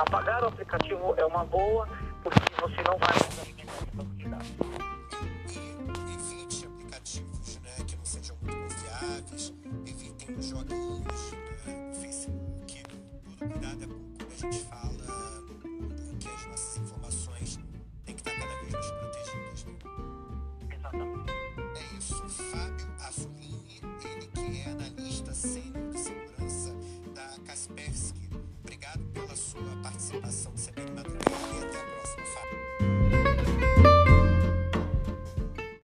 Apagar o aplicativo é uma boa, porque você não vai conseguir muita utilidade. Evite aplicativos, né, que não sejam muito confiáveis, evitem os joguinhos, Facebook, tudo cuidado é pouco que a gente fala.